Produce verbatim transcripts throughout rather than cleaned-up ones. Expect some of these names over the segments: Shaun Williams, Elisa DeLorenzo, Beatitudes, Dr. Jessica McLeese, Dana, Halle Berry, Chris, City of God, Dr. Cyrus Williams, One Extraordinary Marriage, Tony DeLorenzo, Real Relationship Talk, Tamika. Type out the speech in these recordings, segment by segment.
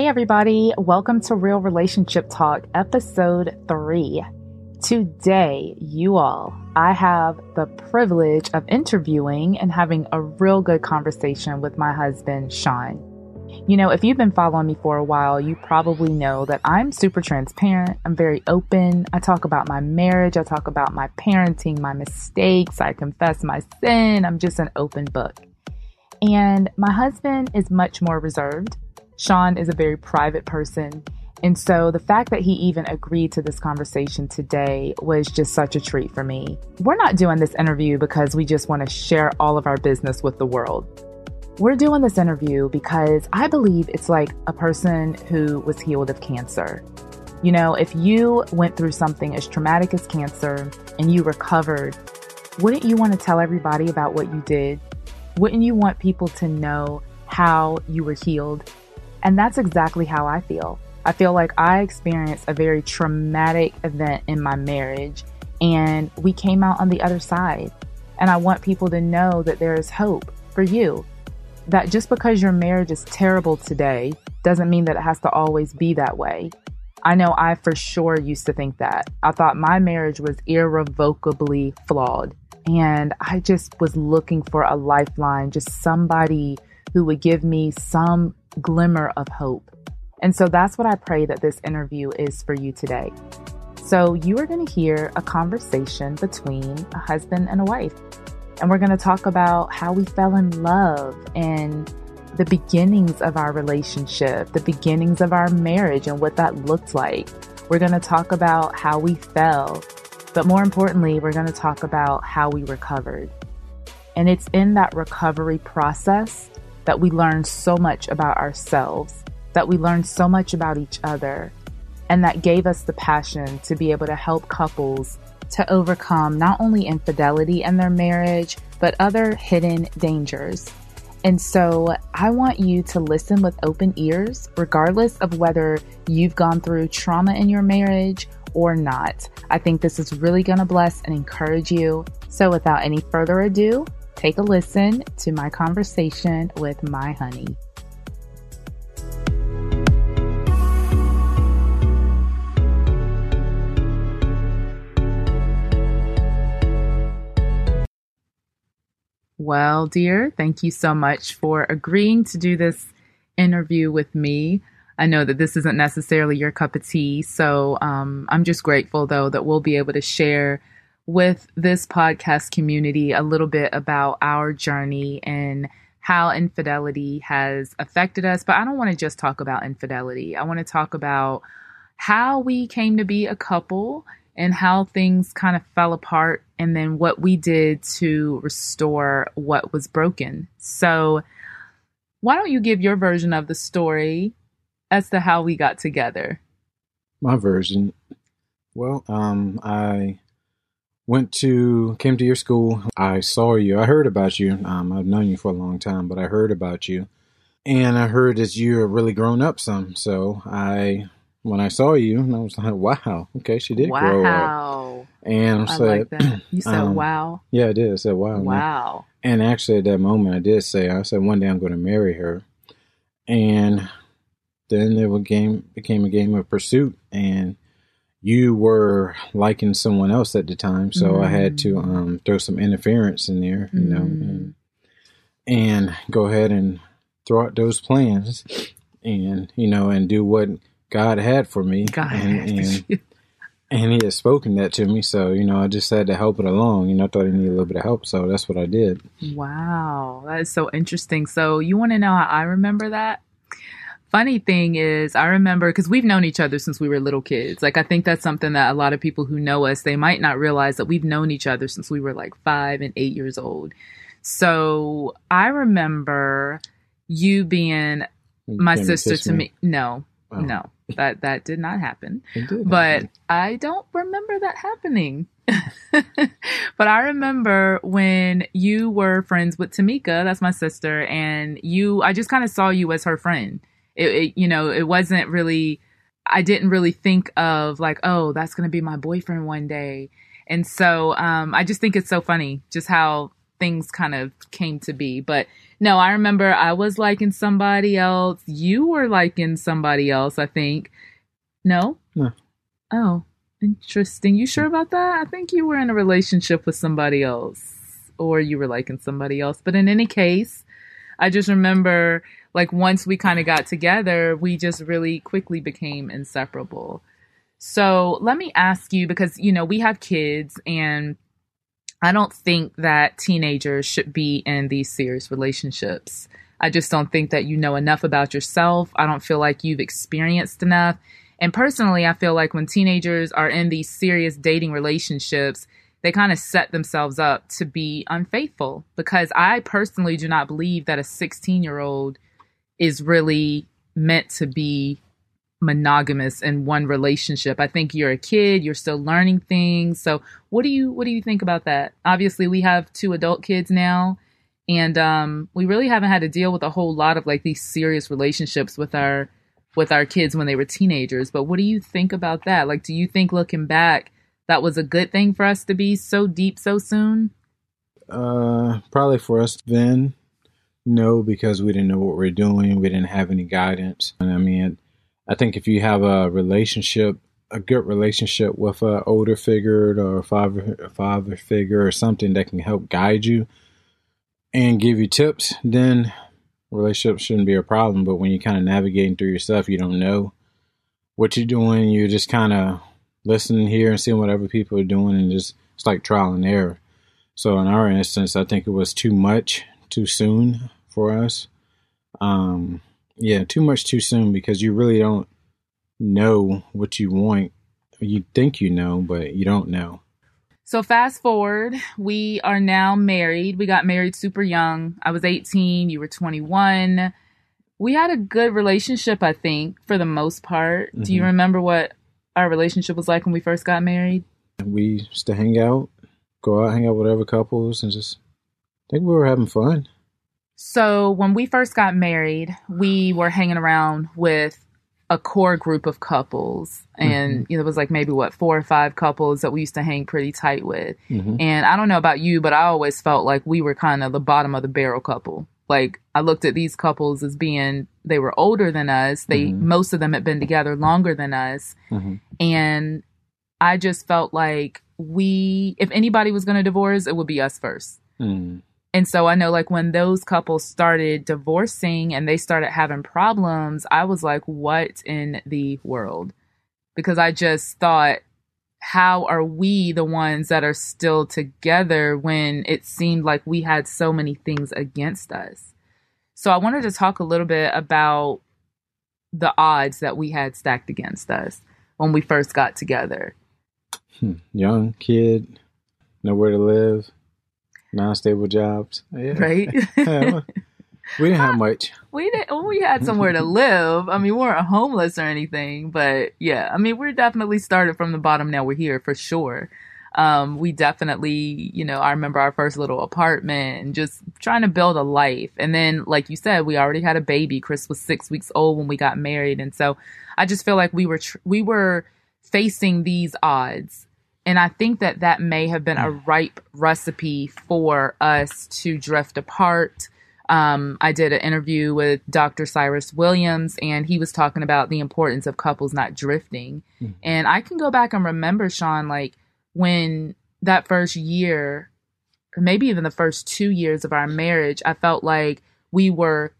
Hey everybody, welcome to Real Relationship Talk, episode three. Today, you all, I have the privilege of interviewing and having a real good conversation with my husband, Shaun. You know, if you've been following me for a while, you probably know that I'm super transparent. I'm very open. I talk about my marriage. I talk about my parenting, my mistakes. I confess my sin. I'm just an open book. And my husband is much more reserved. Shaun is a very private person. And so the fact that he even agreed to this conversation today was just such a treat for me. We're not doing this interview because we just want to share all of our business with the world. We're doing this interview because I believe it's like a person who was healed of cancer. You know, if you went through something as traumatic as cancer and you recovered, wouldn't you want to tell everybody about what you did? Wouldn't you want people to know how you were healed? And that's exactly how I feel. I feel like I experienced a very traumatic event in my marriage, and we came out on the other side. And I want people to know that there is hope for you. That just because your marriage is terrible today doesn't mean that it has to always be that way. I know I for sure used to think that. I thought my marriage was irrevocably flawed, and I just was looking for a lifeline, just somebody who would give me some glimmer of hope. And so that's what I pray that this interview is for you today. So you are going to hear a conversation between a husband and a wife. And we're going to talk about how we fell in love and the beginnings of our relationship, the beginnings of our marriage and what that looked like. We're going to talk about how we fell, but more importantly, we're going to talk about how we recovered. And it's in that recovery process that we learn so much about ourselves, that we learned so much about each other, and that gave us the passion to be able to help couples to overcome not only infidelity in their marriage, but other hidden dangers. And so I want you to listen with open ears, regardless of whether you've gone through trauma in your marriage or not. I think this is really going to bless and encourage you. So without any further ado, take a listen to my conversation with my honey. Well, dear, thank you so much for agreeing to do this interview with me. I know that this isn't necessarily your cup of tea, so um, I'm just grateful, though, that we'll be able to share with this podcast community a little bit about our journey and how infidelity has affected us. But I don't want to just talk about infidelity. I want to talk about how we came to be a couple and how things kind of fell apart, and then what we did to restore what was broken. So why don't you give your version of the story as to how we got together? My version? Well, um, I went to, came to your school. I saw you. I heard about you. Um, I've known you for a long time, but I heard about you. And I heard that you're really grown up some. So I... When I saw you, and I was like, wow, okay, she did wow. grow up. Wow. And I said, like that. You said, um, wow. Yeah, I did. I said, wow. Wow. Man. And actually, at that moment, I did say, I said, one day I'm going to marry her. And then there became, became a game of pursuit, and you were liking someone else at the time, so mm. I had to um, throw some interference in there, you mm. know, and, and go ahead and throw out those plans and, you know, and do what God had for me, God and, and, and he had spoken that to me. So, you know, I just had to help it along. You know, I thought I needed a little bit of help. So that's what I did. Wow. That is so interesting. So you want to know how I remember that? Funny thing is, I remember because we've known each other since we were little kids. Like, I think that's something that a lot of people who know us, they might not realize that we've known each other since we were like five and eight years old. So I remember you being my you sister to me. me. No. Wow. No, that, that did not happen, it did happen. But I don't remember that happening. But I remember when you were friends with Tamika, that's my sister, and you, I just kind of saw you as her friend. It, it, you know, it wasn't really, I didn't really think of like, oh, that's going to be my boyfriend one day. And so um, I just think it's so funny just how things kind of came to be. But no, I remember I was liking somebody else. You were liking somebody else, I think. No? No. Oh, interesting. You sure about that? I think you were in a relationship with somebody else, or you were liking somebody else. But in any case, I just remember, like, once we kind of got together, we just really quickly became inseparable. So let me ask you, because, you know, we have kids, and I don't think that teenagers should be in these serious relationships. I just don't think that you know enough about yourself. I don't feel like you've experienced enough. And personally, I feel like when teenagers are in these serious dating relationships, they kind of set themselves up to be unfaithful, because I personally do not believe that a sixteen-year-old is really meant to be monogamous in one relationship. I think you're a kid, you're still learning things. So what do you what do you think about that? Obviously, we have two adult kids now, and um, we really haven't had to deal with a whole lot of like these serious relationships with our with our kids when they were teenagers. But what do you think about that? Like, do you think, looking back, that was a good thing for us to be so deep so soon? Uh, probably for us then, no, because we didn't know what we were doing. We didn't have any guidance. And I mean, I think if you have a relationship, a good relationship with an older figure or a father, a father figure or something that can help guide you and give you tips, then relationships shouldn't be a problem. But when you're kind of navigating through yourself, you don't know what you're doing. You're just kind of listening here and seeing what other people are doing, and just it's like trial and error. So in our instance, I think it was too much too soon for us. Um, yeah, too much too soon, because you really don't know what you want. You think you know, but you don't know. So fast forward, we are now married. We got married super young. I was eighteen. You were twenty-one. We had a good relationship, I think, for the most part. Mm-hmm. Do you remember what our relationship was like when we first got married? We used to hang out, go out, hang out with other couples, and just, I think we were having fun. So when we first got married, we were hanging around with a core group of couples. And mm-hmm. you know, it was like maybe, what, four or five couples that we used to hang pretty tight with. Mm-hmm. And I don't know about you, but I always felt like we were kind of the bottom of the barrel couple. Like, I looked at these couples as being, they were older than us. They, mm-hmm. most of them had been together longer than us. Mm-hmm. And I just felt like we, if anybody was going to divorce, it would be us first. Mm-hmm. And so I know, like, when those couples started divorcing and they started having problems, I was like, what in the world? Because I just thought, how are we the ones that are still together when it seemed like we had so many things against us? So I wanted to talk a little bit about the odds that we had stacked against us when we first got together. Hmm. Young kid, nowhere to live, non-stable jobs. Yeah. Right? Yeah. We didn't have much. We didn't. Well, we had somewhere to live. I mean, we weren't homeless or anything, but yeah, I mean, we're definitely started from the bottom. Now we're here for sure. Um, we definitely, you know, I remember our first little apartment and just trying to build a life. And then, like you said, we already had a baby. Chris was six weeks old when we got married. And so I just feel like we were, tr- we were facing these odds. And I think that that may have been a ripe recipe for us to drift apart. Um, I did an interview with Doctor Cyrus Williams, and he was talking about the importance of couples not drifting. Mm-hmm. And I can go back and remember, Shaun, like when that first year, or maybe even the first two years of our marriage, I felt like we were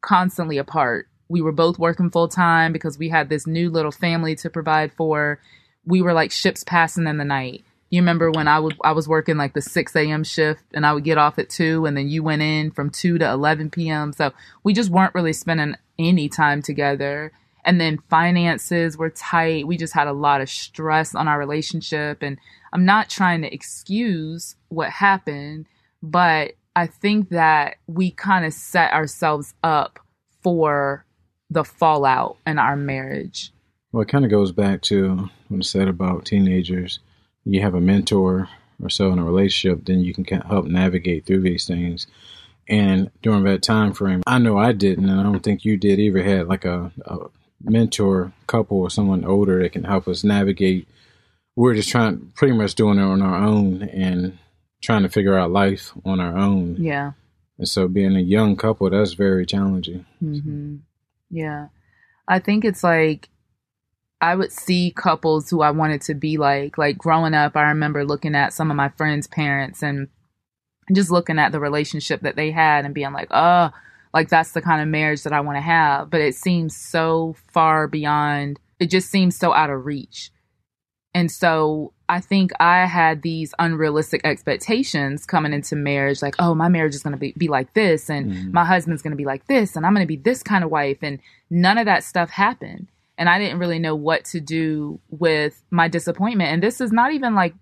constantly apart. We were both working full time because we had this new little family to provide for. We were like ships passing in the night. You remember when I would I was working like the six a.m. shift, and I would get off at two, and then you went in from two to eleven p.m. So we just weren't really spending any time together. And then finances were tight. We just had a lot of stress on our relationship. And I'm not trying to excuse what happened, but I think that we kind of set ourselves up for the fallout in our marriage. Well, it kind of goes back to what I said about teenagers. You have a mentor or so in a relationship, then you can help navigate through these things. And during that time frame, I know I didn't, and I don't think you did either, had like a, a mentor couple or someone older that can help us navigate. We're just trying, pretty much doing it on our own and trying to figure out life on our own. Yeah. And so being a young couple, that's very challenging. Mm-hmm. Yeah. I think it's like, I would see couples who I wanted to be like, like growing up, I remember looking at some of my friends' parents and just looking at the relationship that they had and being like, oh, like that's the kind of marriage that I want to have. But it seems so far beyond, it just seems so out of reach. And so I think I had these unrealistic expectations coming into marriage, like, oh, my marriage is going to be, be like this, and mm-hmm. my husband's going to be like this, and I'm going to be this kind of wife. And none of that stuff happened. And I didn't really know what to do with my disappointment. And this is not even like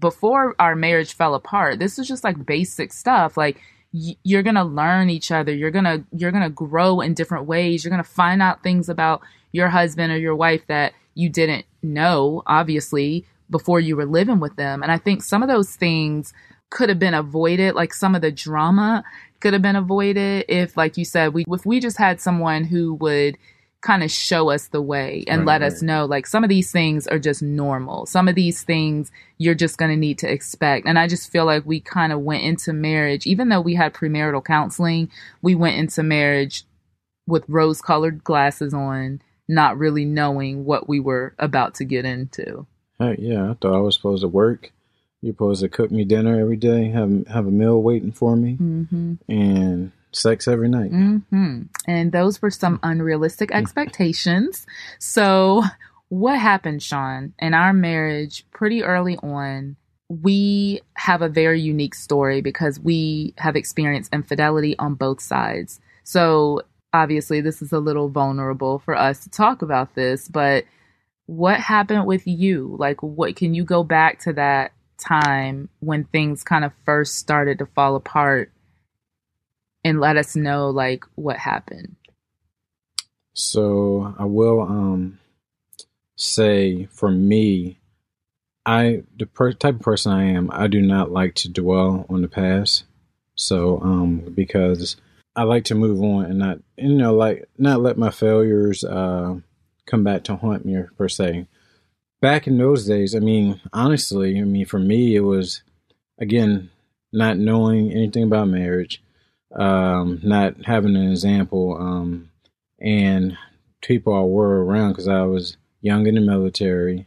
before our marriage fell apart. This is just like basic stuff. Like y- you're going to learn each other. You're going to you're going to grow in different ways. You're going to find out things about your husband or your wife that you didn't know, obviously, before you were living with them. And I think some of those things could have been avoided. Like some of the drama could have been avoided if, like you said, we if we just had someone who would kind of show us the way and right, let right. us know, like, some of these things are just normal. Some of these things you're just going to need to expect. And I just feel like we kind of went into marriage, even though we had premarital counseling, we went into marriage with rose-colored glasses on, not really knowing what we were about to get into. Heck yeah, I thought I was supposed to work. You're supposed to cook me dinner every day, have have a meal waiting for me, mm-hmm. and sex every night. Mm-hmm. And those were some unrealistic expectations. So what happened, Shaun, in our marriage pretty early on, we have a very unique story because we have experienced infidelity on both sides. So obviously this is a little vulnerable for us to talk about this, but what happened with you? Like, what can you go back to that time when things kind of first started to fall apart and let us know, like, what happened? So I will um, say, for me, I the per- type of person I am, I do not like to dwell on the past. So um, because I like to move on and not, you know, like not let my failures uh, come back to haunt me, per se. Back in those days, I mean, honestly, I mean, for me, it was, again, not knowing anything about marriage. Um, not having an example, um, and people I were around, because I was young in the military,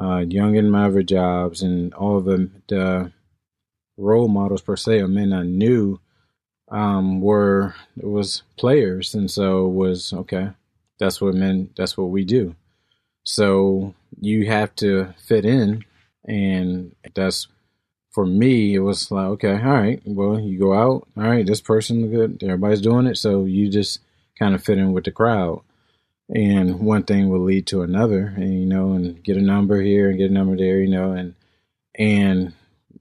uh, young in my other jobs, and all of the, the role models, per se, of men I knew, um, were, it was players. And so it was, okay, that's what men, that's what we do. So you have to fit in. And that's, for me, it was like, okay, all right, well, you go out. All right, this person, good, everybody's doing it. So you just kind of fit in with the crowd. And one thing will lead to another, and, you know, and get a number here and get a number there, you know, and and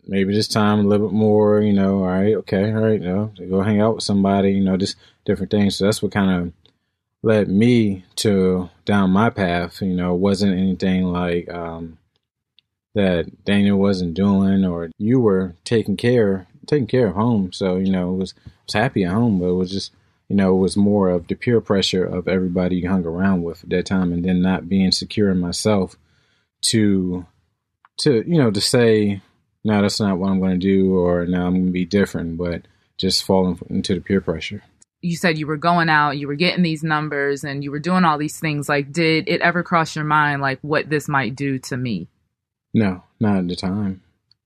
maybe this time a little bit more, you know, all right, okay, all right, you know, go hang out with somebody, you know, just different things. So that's what kind of led me to down my path, you know. It wasn't anything like um that Dana wasn't doing, or you were taking care, taking care of home. So, you know, it was, I was happy at home, but it was just, you know, it was more of the peer pressure of everybody you hung around with at that time. And then not being secure in myself to, to, you know, to say, no, that's not what I'm going to do, or no, I'm going to be different, but just falling into the peer pressure. You said you were going out, you were getting these numbers, and you were doing all these things. Like, did it ever cross your mind, like, what this might do to me? No, not at the time.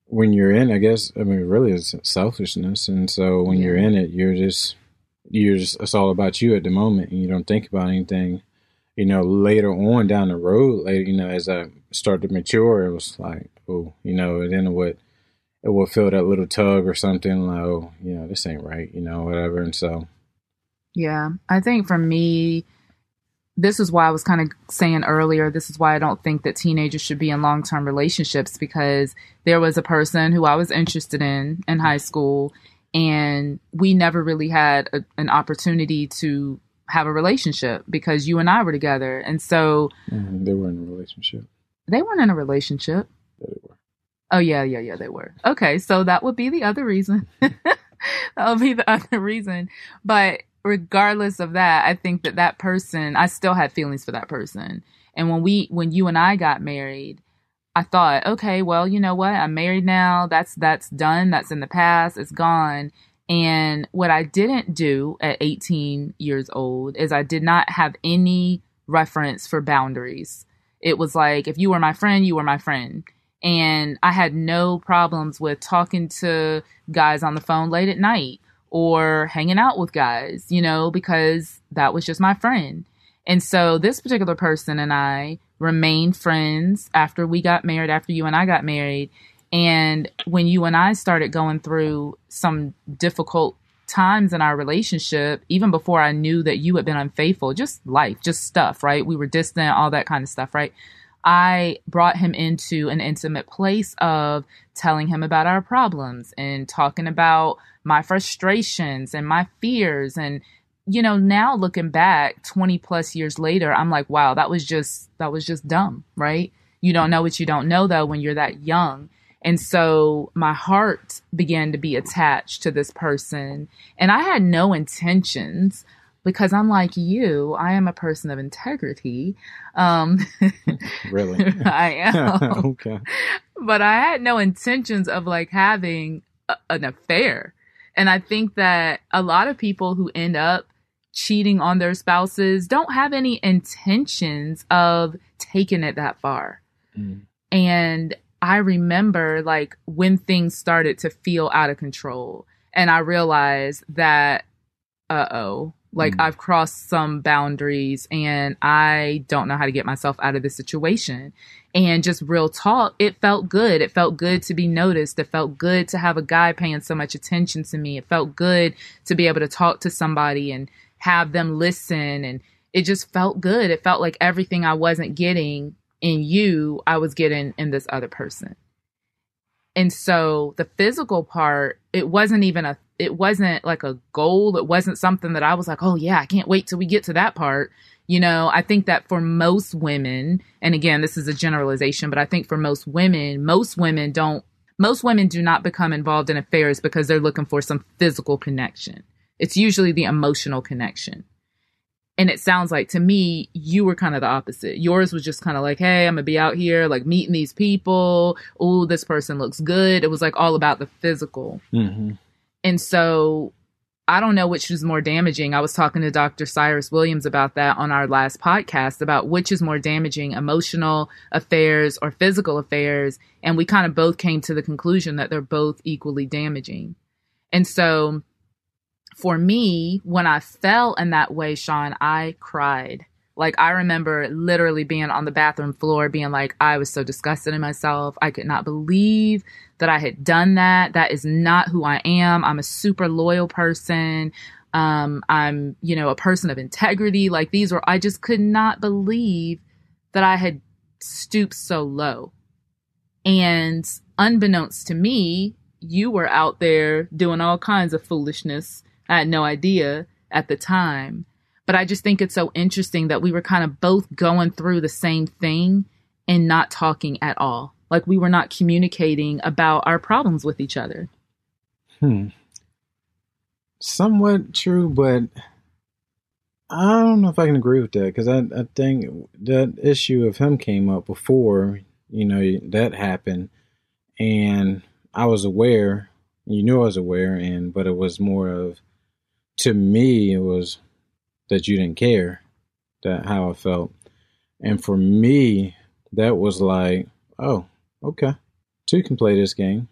When you're in, I guess, I mean, really it's selfishness. And so when yeah. you're in it, you're just, you're just, it's all about you at the moment, and you don't think about anything, you know. Later on down the road, later, you know, as I started to mature, it was like, oh, you know, and then it would, it would feel that little tug or something like, oh, you know, this ain't right, you know, whatever. And so. Yeah, I think for me, this is why I was kind of saying earlier, this is why I don't think that teenagers should be in long-term relationships, because there was a person who I was interested in in high school, and we never really had a, an opportunity to have a relationship because you and I were together. And so mm-hmm. they were in a relationship. They weren't in a relationship. Yeah, they were. Oh, yeah, yeah, yeah, they were. Okay, so that would be the other reason. That would be the other reason. But regardless of that, I think that that person, I still had feelings for that person. And when we, when you and I got married, I thought, okay, well, you know what? I'm married now. That's that's done. That's in the past. It's gone. And what I didn't do at eighteen years old is I did not have any reference for boundaries. It was like, if you were my friend, you were my friend. And I had no problems with talking to guys on the phone late at night or hanging out with guys, you know, because that was just my friend. And so this particular person and I remained friends after we got married, after you and I got married. And when you and I started going through some difficult times in our relationship, even before I knew that you had been unfaithful, just life, just stuff, right? We were distant, all that kind of stuff, right? I brought him into an intimate place of telling him about our problems and talking about my frustrations and my fears. And, you know, now looking back twenty plus years later, I'm like, wow, that was just, that was just dumb, right? You don't know what you don't know, though, when you're that young. And so my heart began to be attached to this person. And I had no intentions, because unlike you, I am a person of integrity. Um, really? I am. Okay. But I had no intentions of like having a- an affair. And I think that a lot of people who end up cheating on their spouses don't have any intentions of taking it that far. Mm. And I remember like when things started to feel out of control, and I realized that, uh-oh, like mm. I've crossed some boundaries and I don't know how to get myself out of this situation. And just real talk, it felt good. It felt good to be noticed. It felt good to have a guy paying so much attention to me. It felt good to be able to talk to somebody and have them listen. And it just felt good. It felt like everything I wasn't getting in you, I was getting in this other person. And so the physical part, it wasn't even a, it wasn't like a goal. It wasn't something that I was like, oh yeah, I can't wait till we get to that part. You know, I think that for most women, and again, this is a generalization, but I think for most women, most women don't, most women do not become involved in affairs because they're looking for some physical connection. It's usually the emotional connection. And it sounds like to me, you were kind of the opposite. Yours was just kind of like, hey, I'm going to be out here, like meeting these people. Oh, this person looks good. It was like all about the physical. Mm-hmm. And so I don't know which is more damaging. I was talking to Doctor Cyrus Williams about that on our last podcast, about which is more damaging, emotional affairs or physical affairs. And we kind of both came to the conclusion that they're both equally damaging. And so for me, when I fell in that way, Shaun, I cried. Like, I remember literally being on the bathroom floor, being like, I was so disgusted in myself. I could not believe that I had done that. That is not who I am. I'm a super loyal person. Um, I'm, you know, a person of integrity. Like, these were, I just could not believe that I had stooped so low. And unbeknownst to me, you were out there doing all kinds of foolishness. I had no idea at the time, but I just think it's so interesting that we were kind of both going through the same thing and not talking at all. Like, we were not communicating about our problems with each other. Hmm. Somewhat true, but I don't know if I can agree with that, because I, I think that issue of him came up before, you know, that happened, and I was aware, you knew I was aware, and but it was more of, to me, it was that you didn't care, that how I felt. And for me, that was like, oh, okay, two can play this game.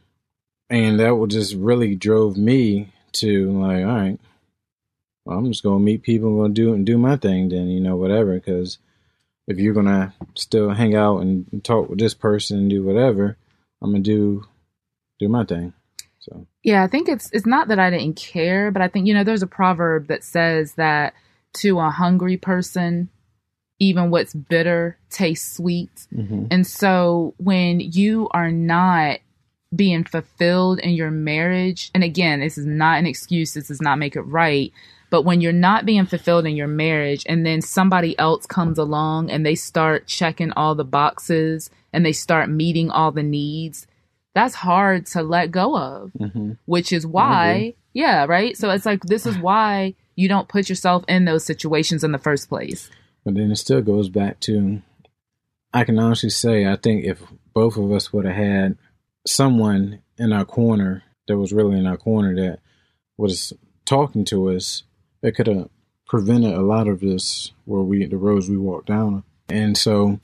And that would just really drove me to like, all right, well, I'm just going to meet people and going to do and do my thing then, you know, whatever. Because if you're going to still hang out and talk with this person and do whatever, I'm going to do do my thing. So. Yeah, I think it's it's not that I didn't care, but I think, you know, there's a proverb that says that to a hungry person, even what's bitter tastes sweet. Mm-hmm. And so when you are not being fulfilled in your marriage, and again, this is not an excuse, this does not make it right, but when you're not being fulfilled in your marriage and then somebody else comes along and they start checking all the boxes and they start meeting all the needs, that's hard to let go of, mm-hmm. which is why, yeah, right? So it's like, this is why you don't put yourself in those situations in the first place. But then it still goes back to, I can honestly say, I think if both of us would have had someone in our corner that was really in our corner that was talking to us, that could have prevented a lot of this, where we, the roads we walked down. And so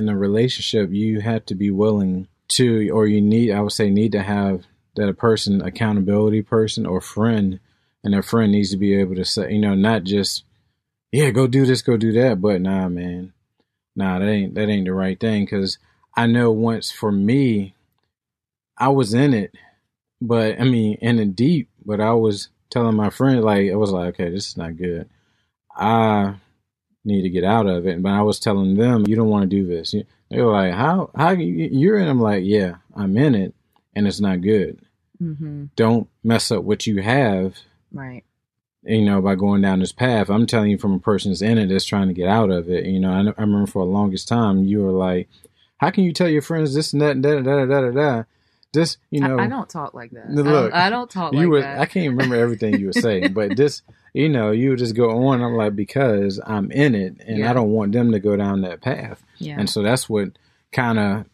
in a relationship, you have to be willing to, or you need, I would say need to have that a person, accountability person or friend, and their friend needs to be able to say, you know, not just, yeah, go do this, go do that. But nah, man, nah, that ain't, that ain't the right thing. Cause I know once for me, I was in it, but I mean, in the deep, but I was telling my friend, like, I was like, okay, this is not good. I need to get out of it. But I was telling them, you don't want to do this. They were like, how, how you're in? I'm like, yeah, I'm in it. And it's not good. Mm-hmm. Don't mess up what you have. Right. You know, by going down this path, I'm telling you from a person that's in it, that's trying to get out of it. You know, I, I remember for the longest time, you were like, how can you tell your friends this and that and da da da da da da? This, you know, I, I don't talk like that. Look, I, I don't talk you like was, that. I can't remember everything you were saying, but this, you know, you would just go on. I'm like, because I'm in it, and yeah. I don't want them to go down that path. Yeah. And so that's what kind of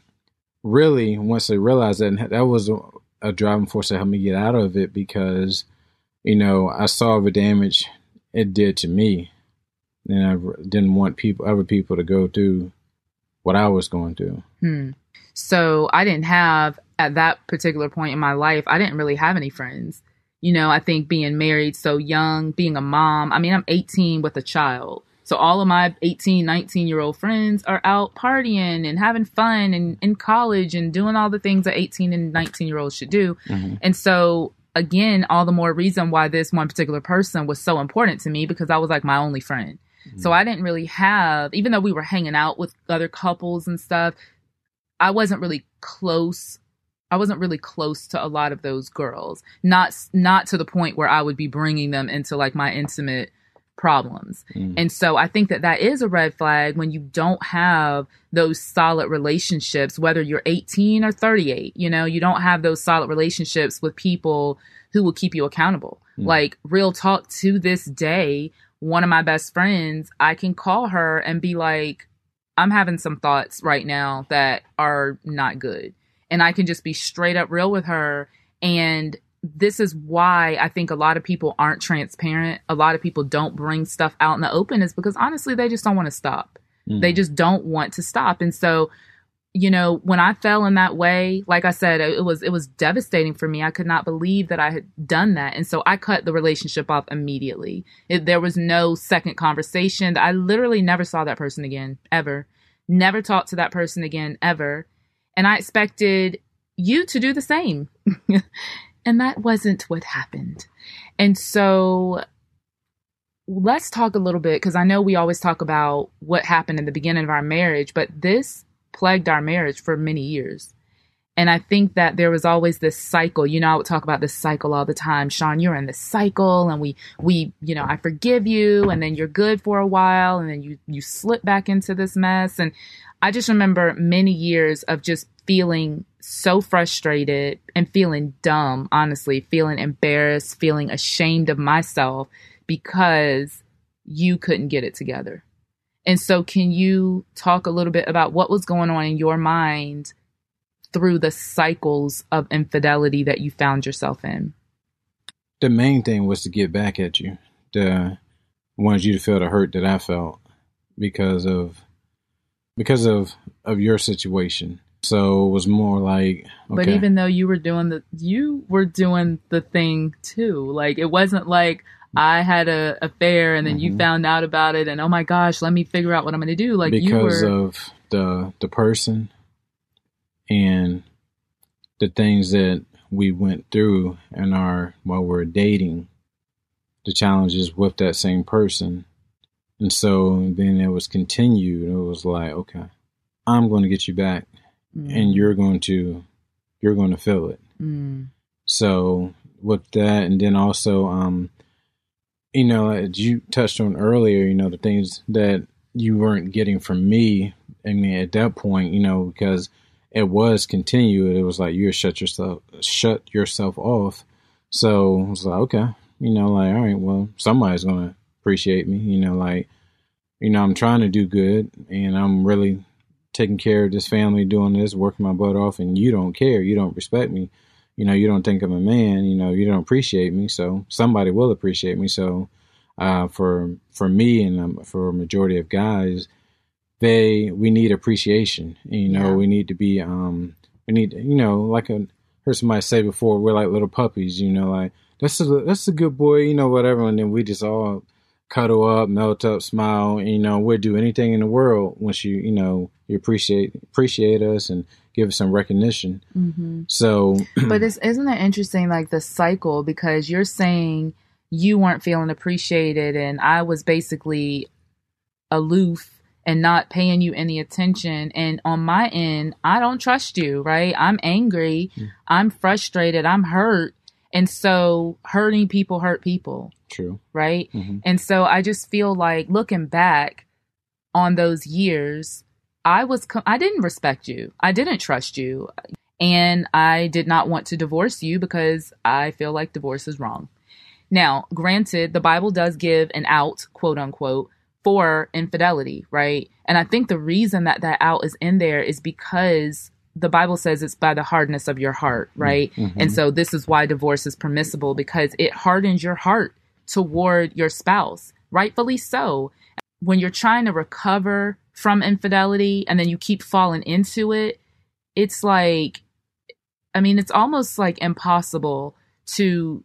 really, once they realized that, that was a, a driving force to help me get out of it, because, you know, I saw the damage it did to me, and I didn't want people, other people to go through what I was going through. Hmm. So I didn't have, at that particular point in my life, I didn't really have any friends. You know, I think being married so young, being a mom, I mean, I'm eighteen with a child. So all of my eighteen, nineteen-year-old friends are out partying and having fun and in college and doing all the things that eighteen and nineteen-year-olds should do. Mm-hmm. And so, again, all the more reason why this one particular person was so important to me, because I was like my only friend. Mm-hmm. So I didn't really have, even though we were hanging out with other couples and stuff, I wasn't really close I wasn't really close to a lot of those girls, not not to the point where I would be bringing them into like my intimate problems. Mm. And so I think that that is a red flag when you don't have those solid relationships, whether you're eighteen or thirty-eight, you know, you don't have those solid relationships with people who will keep you accountable. Mm. Like, real talk, to this day, one of my best friends, I can call her and be like, I'm having some thoughts right now that are not good. And I can just be straight up real with her. And this is why I think a lot of people aren't transparent. A lot of people don't bring stuff out in the open, is because honestly, they just don't want to stop. Mm-hmm. They just don't want to stop. And so, you know, when I fell in that way, like I said, it was it was devastating for me. I could not believe that I had done that. And so I cut the relationship off immediately. It, there was no second conversation. I literally never saw that person again, ever. Never talked to that person again, ever. And I expected you to do the same. And that wasn't what happened. And so let's talk a little bit, because I know we always talk about what happened in the beginning of our marriage, but this plagued our marriage for many years. And I think that there was always this cycle. You know, I would talk about this cycle all the time. Shaun, you're in this cycle, and we, we, you know, I forgive you, and then you're good for a while, and then you, you slip back into this mess. And I just remember many years of just feeling so frustrated and feeling dumb, honestly, feeling embarrassed, feeling ashamed of myself because you couldn't get it together. And so can you talk a little bit about what was going on in your mind through the cycles of infidelity that you found yourself in? The main thing was to get back at you. The wanted you to feel the hurt that I felt because of Because of, of your situation. So it was more like, okay. But even though you were doing the, you were doing the thing too. Like, it wasn't like I had a affair and then mm-hmm. you found out about it and, oh my gosh, let me figure out what I'm going to do. Like, because you were, of the, the person and the things that we went through in our, while we were dating, the challenges with that same person. And so then it was continued. It was like, okay, I'm going to get you back, mm. and you're going to, you're going to feel it. Mm. So with that, and then also, um, you know, as you touched on earlier, you know, the things that you weren't getting from me. I mean, at that point, you know, because it was continued. It was like you shut yourself, shut yourself off. So I was like, okay, you know, like, all right, well, somebody's going to appreciate me, you know, like, you know, I'm trying to do good, and I'm really taking care of this family, doing this, working my butt off, and you don't care, you don't respect me, you know, you don't think I'm a man, you know, you don't appreciate me. So somebody will appreciate me. So uh, for for me and um, for a majority of guys, they we need appreciation. You know, yeah. we need to be um, we need you know like I heard somebody say before, we're like little puppies. You know, like that's a that's a good boy. You know, whatever, and then we just all cuddle up, melt up, smile, and, you know, we'll do anything in the world once you, you know, you appreciate appreciate us and give us some recognition. Mm-hmm. So, but this isn't that interesting, like the cycle, because you're saying you weren't feeling appreciated and I was basically aloof and not paying you any attention. And on my end, I don't trust you, right? I'm angry. Mm-hmm. I'm frustrated. I'm hurt. And so hurting people hurt people. True. Right? Mm-hmm. And so I just feel like looking back on those years, I was co- I didn't respect you. I didn't trust you. And I did not want to divorce you because I feel like divorce is wrong. Now, granted, the Bible does give an out, quote unquote, for infidelity. Right? And I think the reason that that out is in there is because the Bible says it's by the hardness of your heart, right? Mm-hmm. And so this is why divorce is permissible, because it hardens your heart toward your spouse, rightfully so. When you're trying to recover from infidelity and then you keep falling into it, it's like, I mean, it's almost like impossible to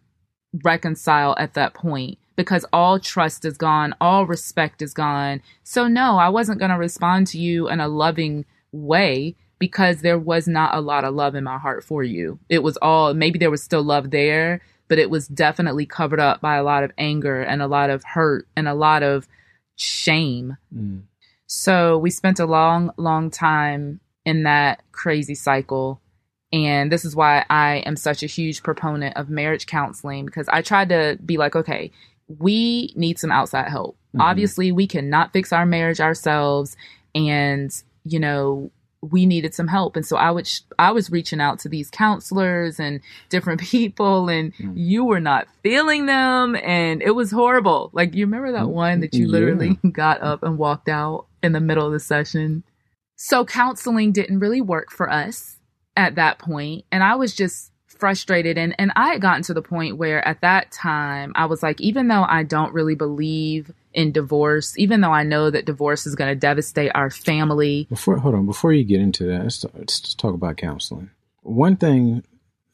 reconcile at that point because all trust is gone, all respect is gone. So no, I wasn't going to respond to you in a loving way, because there was not a lot of love in my heart for you. It was all, maybe there was still love there, but it was definitely covered up by a lot of anger and a lot of hurt and a lot of shame. Mm. So we spent a long, long time in that crazy cycle. And this is why I am such a huge proponent of marriage counseling, because I tried to be like, okay, we need some outside help. Mm-hmm. Obviously, we cannot fix our marriage ourselves. And, you know, we needed some help. And so I would, sh- I was reaching out to these counselors and different people, and mm. you were not feeling them. And it was horrible. Like, you remember that one that you literally yeah. got up and walked out in the middle of the session? So counseling didn't really work for us at that point. And I was just frustrated. And, and I had gotten to the point where at that time I was like, even though I don't really believe in divorce, even though I know that divorce is going to devastate our family. Before, hold on, before you get into that, let's, let's talk about counseling. One thing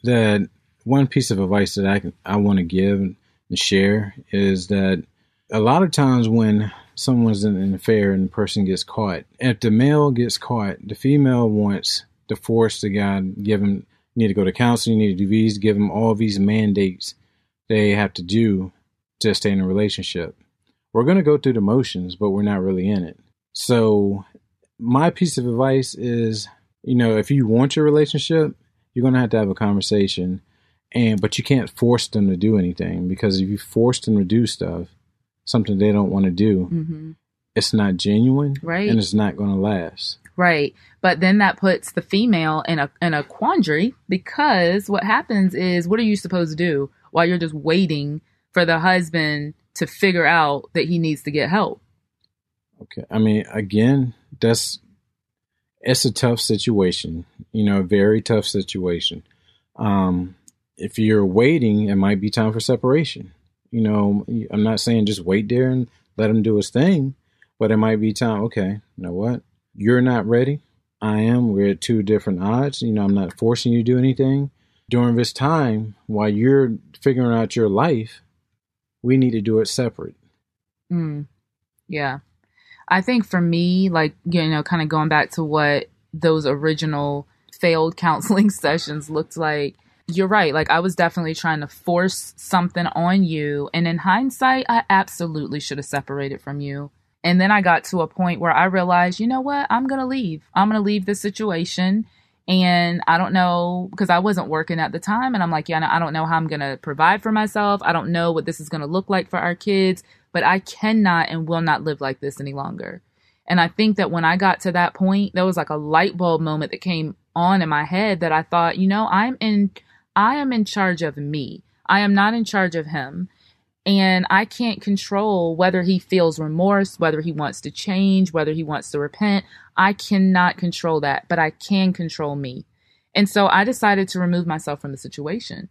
that, one piece of advice that I can, I want to give and share is that a lot of times when someone's in an affair and the person gets caught, if the male gets caught, the female wants to force the guy, give him, you need to go to counseling, you need to do these, give them all these mandates they have to do to stay in a relationship. We're going to go through the motions, but we're not really in it. So my piece of advice is, you know, if you want your relationship, you're going to have to have a conversation. And but you can't force them to do anything, because if you force them to do stuff, something they don't want to do, mm-hmm. it's not genuine. Right. And it's not going to last. Right. But then that puts the female in a in a quandary, because what happens is, what are you supposed to do while you're just waiting for the husband to figure out that he needs to get help? Okay. I mean, again, that's, it's a tough situation, you know, a very tough situation. Um, if you're waiting, it might be time for separation. You know, I'm not saying just wait there and let him do his thing, but it might be time. Okay. You know what? You're not ready. I am. We're at two different odds. You know, I'm not forcing you to do anything during this time while you're figuring out your life. We need to do it separate. Mm, yeah. I think for me, like, you know, kind of going back to what those original failed counseling sessions looked like, you're right. Like, I was definitely trying to force something on you. And in hindsight, I absolutely should have separated from you. And then I got to a point where I realized, you know what? I'm going to leave. I'm going to leave this situation. And I don't know, because I wasn't working at the time. And I'm like, yeah, I don't know how I'm going to provide for myself. I don't know what this is going to look like for our kids. But I cannot and will not live like this any longer. And I think that when I got to that point, there was like a light bulb moment that came on in my head that I thought, you know, I'm in, I am in charge of me. I am not in charge of him. And I can't control whether he feels remorse, whether he wants to change, whether he wants to repent. I cannot control that, but I can control me. And so I decided to remove myself from the situation.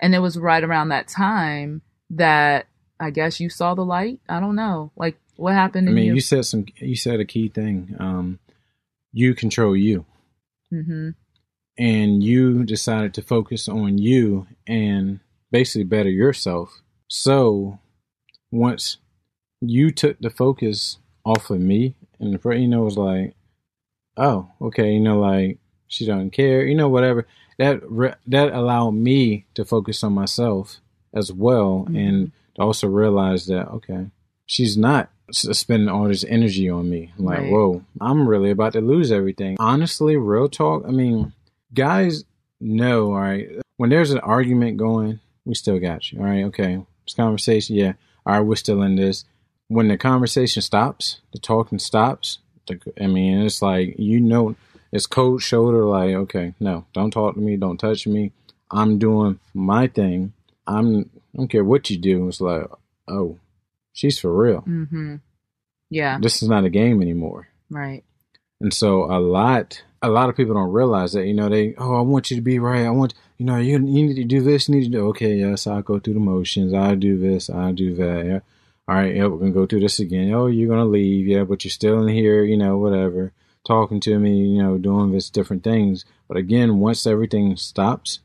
And it was right around that time that I guess you saw the light. I don't know. Like, what happened to you? I mean, you? you said some, you said a key thing. Um, you control you. Mm-hmm. And you decided to focus on you and basically better yourself. So once you took the focus off of me and the friend, you know, was like, oh, okay. You know, like she doesn't care, you know, whatever that, re- that allowed me to focus on myself as well. Mm-hmm. And to also realize that, okay, she's not spending all this energy on me. I'm like, right. Whoa, I'm really about to lose everything. Honestly, real talk. I mean, guys know, all right, when there's an argument going, we still got you. All right. Okay. This conversation. Yeah. All right. We're still in this. When the conversation stops, the talking stops. The, I mean, it's like, you know, it's cold shoulder. Like, okay, no, don't talk to me. Don't touch me. I'm doing my thing. I'm, I don't care what you do. It's like, oh, she's for real. Mm-hmm. Yeah. This is not a game anymore. Right. And so a lot, a lot of people don't realize that, you know, they, oh, I want you to be right. I want, you know, you, you need to do this, you need to do, okay, yes, I'll go through the motions. I'll do this. I'll do that. Yeah. All right. Yeah, we're going to go through this again. Oh, you're going to leave. Yeah. But you're still in here, you know, whatever, talking to me, you know, doing this different things. But again, once everything stops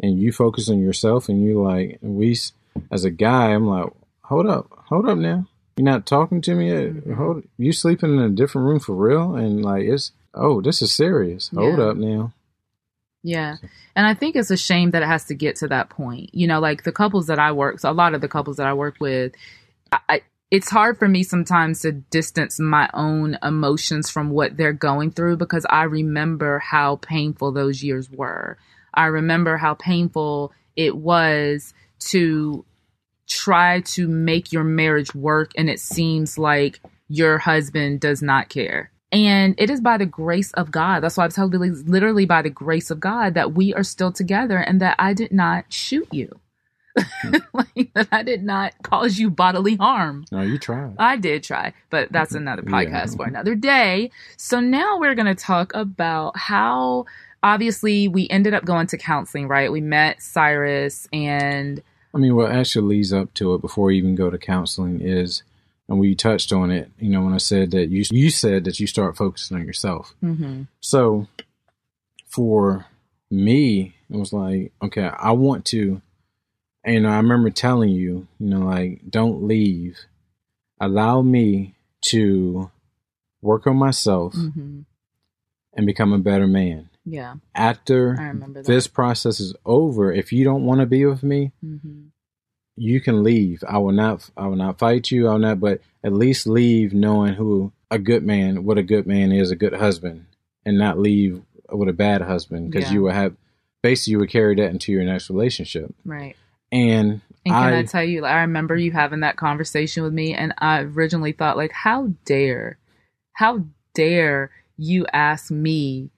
and you focus on yourself and you like, at least as a guy, I'm like, hold up, hold up now. You're not talking to me. Mm-hmm. Hold, you sleeping in a different room for real. And like, it's, oh, this is serious. Hold yeah. up now. Yeah. And I think it's a shame that it has to get to that point. You know, like the couples that I work, so a lot of the couples that I work with, I, it's hard for me sometimes to distance my own emotions from what they're going through because I remember how painful those years were. I remember how painful it was to try to make your marriage work, and it seems like your husband does not care. And it is by the grace of God. That's why I tell you, literally by the grace of God, that we are still together and that I did not shoot you. Like, that I did not cause you bodily harm. No, you tried. I did try, but that's another podcast yeah. for another day. So now we're going to talk about how, obviously, we ended up going to counseling, right? We met Cyrus and... I mean, what actually leads up to it before you even go to counseling is, and we touched on it, you know, when I said that you you said that you start focusing on yourself. Mm-hmm. So for me, it was like, okay, I want to, and I remember telling you, you know, like, don't leave. Allow me to work on myself mm-hmm. and become a better man. Yeah. After this process is over, if you don't want to be with me, mm-hmm. you can leave. I will not. I will not fight you. I will not. But at least leave knowing who a good man, what a good man is, a good husband, and not leave with a bad husband because yeah. you will have basically you would carry that into your next relationship. Right. And, and can I, I tell you, like, I remember you having that conversation with me, and I originally thought, like, how dare, how dare you ask me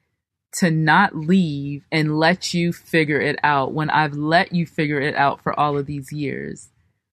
to not leave and let you figure it out when I've let you figure it out for all of these years.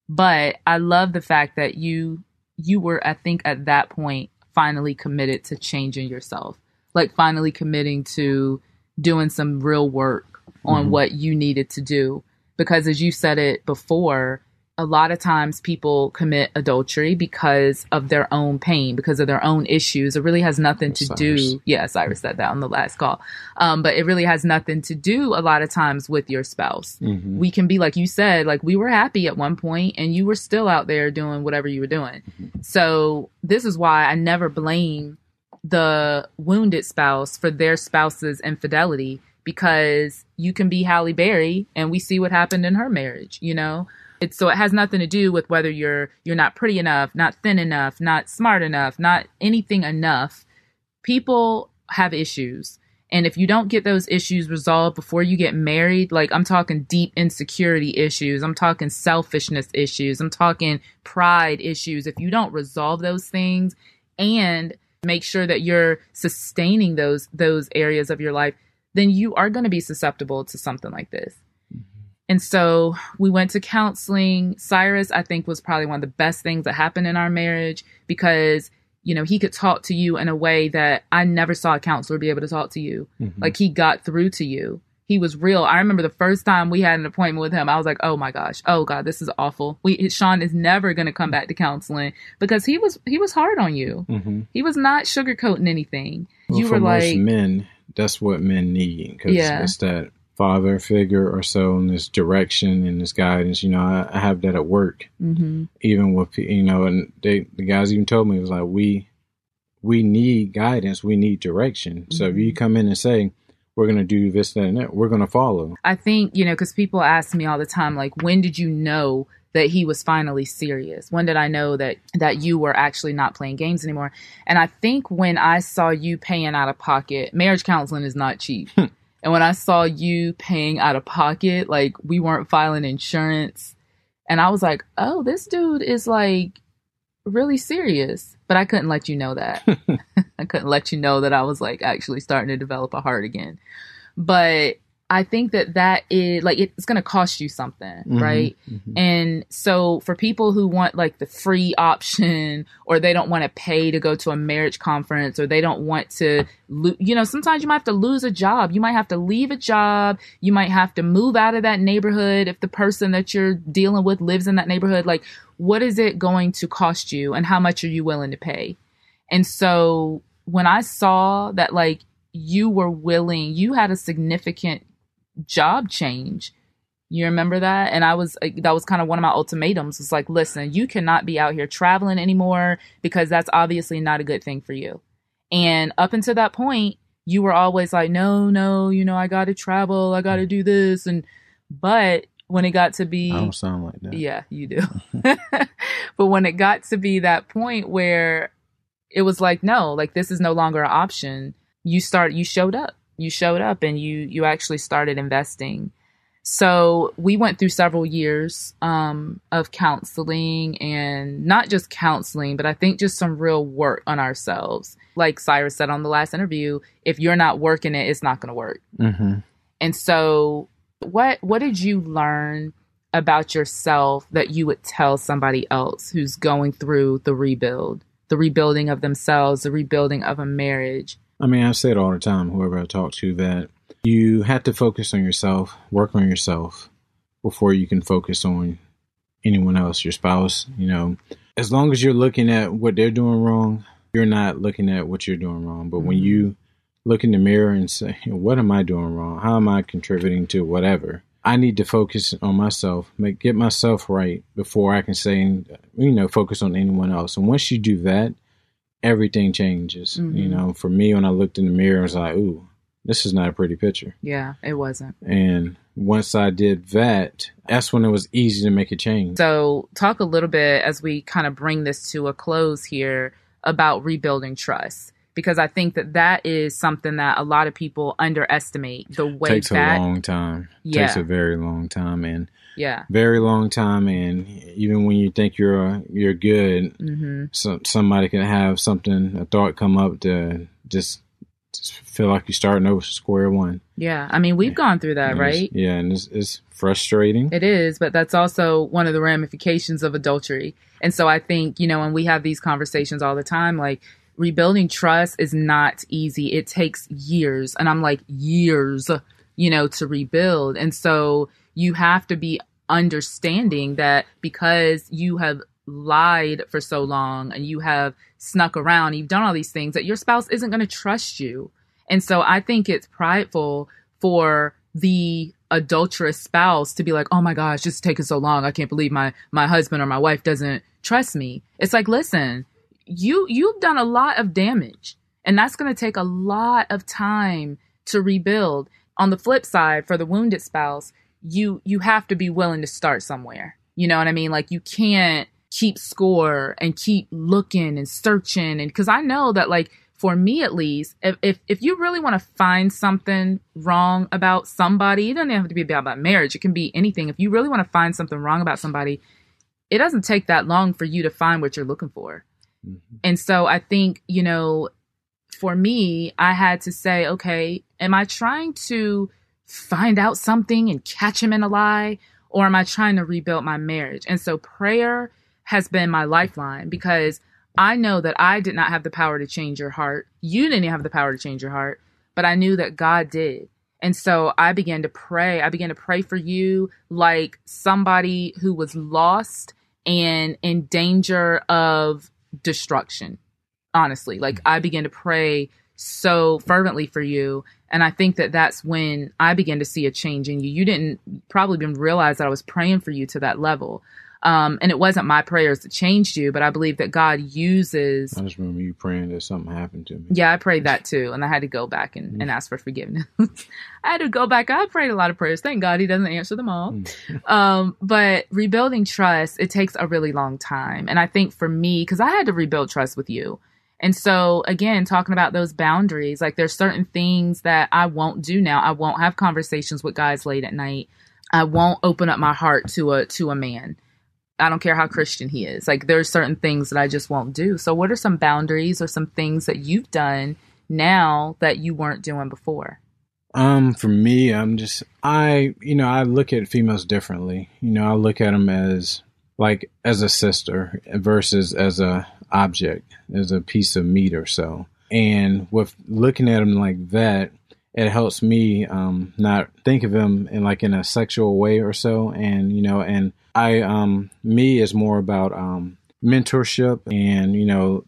But I love the fact that you, you were, I think at that point, finally committed to changing yourself, like finally committing to doing some real work on mm-hmm. what you needed to do. Because as you said it before, a lot of times people commit adultery because of their own pain, because of their own issues. It really has nothing to Cyrus. do. Yeah, Cyrus said that on the last call. Um, but it really has nothing to do a lot of times with your spouse. Mm-hmm. We can be, like you said, like we were happy at one point and you were still out there doing whatever you were doing. Mm-hmm. So this is why I never blame the wounded spouse for their spouse's infidelity, because you can be Halle Berry and we see what happened in her marriage, you know? It's, so it has nothing to do with whether you're you're not pretty enough, not thin enough, not smart enough, not anything enough. People have issues. And if you don't get those issues resolved before you get married, like I'm talking deep insecurity issues, I'm talking selfishness issues, I'm talking pride issues. If you don't resolve those things and make sure that you're sustaining those those areas of your life, then you are going to be susceptible to something like this. And so we went to counseling. Cyrus, I think, was probably one of the best things that happened in our marriage because, you know, he could talk to you in a way that I never saw a counselor be able to talk to you. Mm-hmm. Like, he got through to you. He was real. I remember the first time we had an appointment with him, I was like, oh my gosh, oh God, this is awful. We, Shaun is never going to come back to counseling because he was, he was hard on you. Mm-hmm. He was not sugarcoating anything. Well, you were like, most men, that's what men need. Cause yeah. it's that father figure or so, and this direction and this guidance. You know, I, I have that at work, mm-hmm. even with, you know, and they, the guys even told me, it was like, we, we need guidance. We need direction. Mm-hmm. So if you come in and say, we're going to do this, that, and that, we're going to follow. I think, you know, because people ask me all the time, like, when did you know that he was finally serious? When did I know that that you were actually not playing games anymore? And I think when I saw you paying out of pocket, marriage counseling is not cheap. And when I saw you paying out of pocket, like, we weren't filing insurance. And I was like, oh, this dude is like really serious. But I couldn't let you know that. I couldn't let you know that I was like actually starting to develop a heart again. But I think that that is like, it's going to cost you something. Mm-hmm, right. Mm-hmm. And so for people who want like the free option, or they don't want to pay to go to a marriage conference, or they don't want to, lo- you know, sometimes you might have to lose a job. You might have to leave a job. You might have to move out of that neighborhood. If the person that you're dealing with lives in that neighborhood, like, what is it going to cost you and how much are you willing to pay? And so when I saw that, like, you were willing, you had a significant job change. You remember that? And I was, that was kind of one of my ultimatums. It's like, listen, you cannot be out here traveling anymore because that's obviously not a good thing for you. And up until that point, you were always like, no, no, you know, I got to travel. I got to do this. And, but when it got to be, I don't sound like that. Yeah, you do. But when it got to be that point where it was like, no, like, this is no longer an option. You start, you showed up, you showed up and you, you actually started investing. So we went through several years um, of counseling, and not just counseling, but I think just some real work on ourselves. Like Cyrus said on the last interview, if you're not working it, it's not going to work. Mm-hmm. And so what, what did you learn about yourself that you would tell somebody else who's going through the rebuild? The rebuilding of themselves, the rebuilding of a marriage. I mean, I say it all the time, whoever I talk to, that you have to focus on yourself, work on yourself before you can focus on anyone else, your spouse. You know, as long as you're looking at what they're doing wrong, you're not looking at what you're doing wrong. But mm-hmm. when you look in the mirror and say, what am I doing wrong? How am I contributing to whatever? I need to focus on myself, make, get myself right before I can say, you know, focus on anyone else. And once you do that, everything changes. Mm-hmm. You know, for me, when I looked in the mirror, I was like, ooh, this is not a pretty picture. Yeah, it wasn't. And once I did that, that's when it was easy to make a change. So talk a little bit as we kind of bring this to a close here about rebuilding trust. Because I think that that is something that a lot of people underestimate. The way takes that, a long time. Yeah. Takes a very long time, and yeah, very long time. And even when you think you're you're good, mm-hmm. so, somebody can have something, a thought come up to just, just feel like you're starting over square one. Yeah, I mean, we've yeah. gone through that, and right? It's, yeah, and it's, it's frustrating. It is, but that's also one of the ramifications of adultery. And so I think, you know, when we have these conversations all the time, like, rebuilding trust is not easy. It takes years. And I'm like, years, you know, to rebuild. And so you have to be understanding that because you have lied for so long and you have snuck around, you've done all these things, that your spouse isn't going to trust you. And so I think it's prideful for the adulterous spouse to be like, oh my gosh, this is taking so long. I can't believe my, my husband or my wife doesn't trust me. It's like, listen, You you've done a lot of damage, and that's going to take a lot of time to rebuild. On the flip side, for the wounded spouse, you you have to be willing to start somewhere. You know what I mean? Like, you can't keep score and keep looking and searching. And because I know that, like, for me at least, if if, if you really want to find something wrong about somebody, it doesn't have to be about, about marriage. It can be anything. If you really want to find something wrong about somebody, it doesn't take that long for you to find what you're looking for. And so I think, you know, for me, I had to say, okay, am I trying to find out something and catch him in a lie? Or am I trying to rebuild my marriage? And so prayer has been my lifeline, because I know that I did not have the power to change your heart. You didn't have the power to change your heart, but I knew that God did. And so I began to pray. I began to pray for you like somebody who was lost and in danger of destruction, honestly. Like, I began to pray so fervently for you. And I think that that's when I began to see a change in you. You didn't probably even realize that I was praying for you to that level. Um, and it wasn't my prayers that changed you, but I believe that God uses... I just remember you praying that something happened to me. Yeah, I prayed that too. And I had to go back and, mm. and ask for forgiveness. I had to go back. I prayed a lot of prayers. Thank God he doesn't answer them all. Mm. um, but rebuilding trust, it takes a really long time. And I think for me, because I had to rebuild trust with you. And so, again, talking about those boundaries, like there's certain things that I won't do now. I won't have conversations with guys late at night. I won't open up my heart to a to a man. I don't care how Christian he is. Like, there's certain things that I just won't do. So what are some boundaries or some things that you've done now that you weren't doing before? Um, for me, I'm just, I, you know, I look at females differently. You know, I look at them as like, as a sister versus as a object, as a piece of meat or so. And with looking at them like that, it helps me um, not think of them in like in a sexual way or so. And, you know, and I, um, me is more about um, mentorship, and, you know,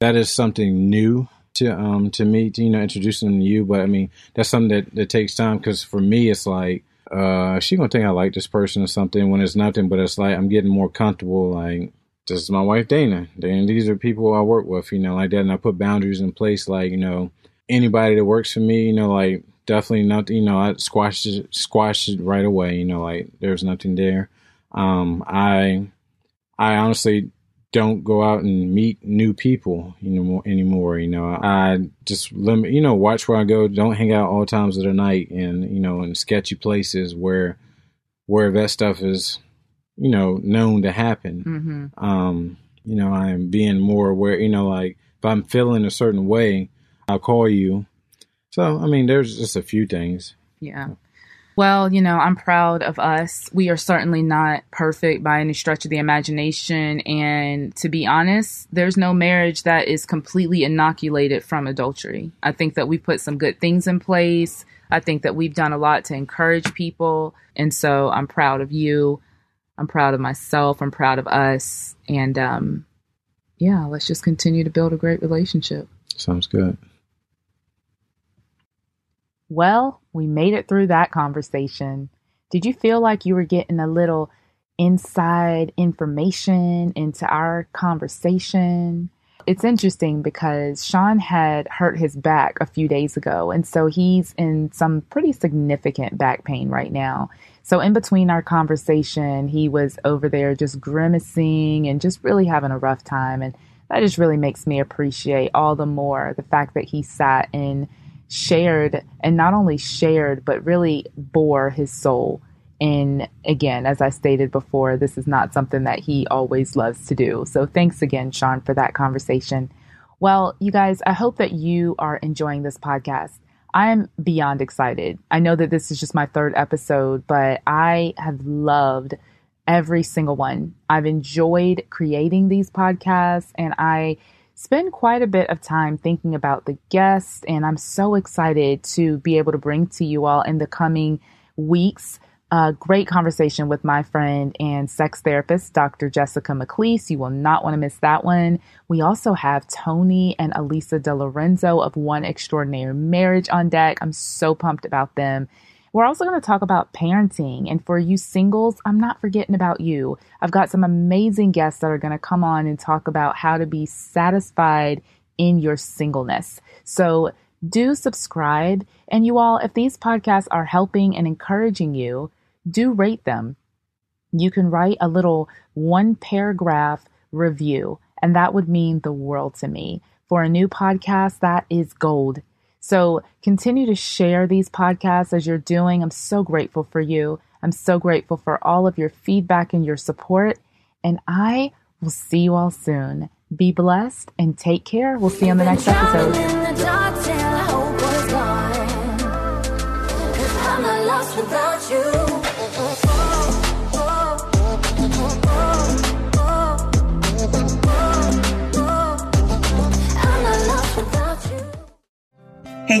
that is something new to, um, to me, to, you know, introducing them to you. But I mean, that's something that, that takes time, because for me, it's like, uh, she gonna think I like this person or something, when it's nothing, but it's like, I'm getting more comfortable. Like, this is my wife, Dana, Dana, these are people I work with, you know, like that. And I put boundaries in place, like, you know, anybody that works for me, you know, like definitely not, you know, I squashed it, squashed it right away. You know, like there's nothing there. Um, I, I honestly don't go out and meet new people, you know, anymore. You know, I just limit, you know, watch where I go. Don't hang out all times of the night, and, you know, in sketchy places where, where that stuff is, you know, known to happen. Mm-hmm. Um, you know, I'm being more aware, you know, like if I'm feeling a certain way, I'll call you. So, I mean, there's just a few things. Yeah. Well, you know, I'm proud of us. We are certainly not perfect by any stretch of the imagination. And to be honest, there's no marriage that is completely inoculated from adultery. I think that we put some good things in place. I think that we've done a lot to encourage people. And so I'm proud of you. I'm proud of myself. I'm proud of us. And um, yeah, let's just continue to build a great relationship. Sounds good. Well, we made it through that conversation. Did you feel like you were getting a little inside information into our conversation? It's interesting because Shaun had hurt his back a few days ago, and so he's in some pretty significant back pain right now. So in between our conversation, he was over there just grimacing and just really having a rough time. And that just really makes me appreciate all the more the fact that he sat and shared, and not only shared, but really bore his soul. And again, as I stated before, this is not something that he always loves to do. So thanks again, Shaun, for that conversation. Well, you guys, I hope that you are enjoying this podcast. I am beyond excited. I know that this is just my third episode, but I have loved every single one. I've enjoyed creating these podcasts, and I spend quite a bit of time thinking about the guests, and I'm so excited to be able to bring to you all in the coming weeks a great conversation with my friend and sex therapist, Doctor Jessica McLeese. You will not want to miss that one. We also have Tony and Elisa DeLorenzo of One Extraordinary Marriage on deck. I'm so pumped about them. We're also going to talk about parenting. And for you singles, I'm not forgetting about you. I've got some amazing guests that are going to come on and talk about how to be satisfied in your singleness. So do subscribe. And you all, if these podcasts are helping and encouraging you, do rate them. You can write a little one paragraph review, and that would mean the world to me. For a new podcast, that is gold. So continue to share these podcasts as you're doing. I'm so grateful for you. I'm so grateful for all of your feedback and your support. And I will see you all soon. Be blessed and take care. We'll see you on the next episode. lost without you. Hey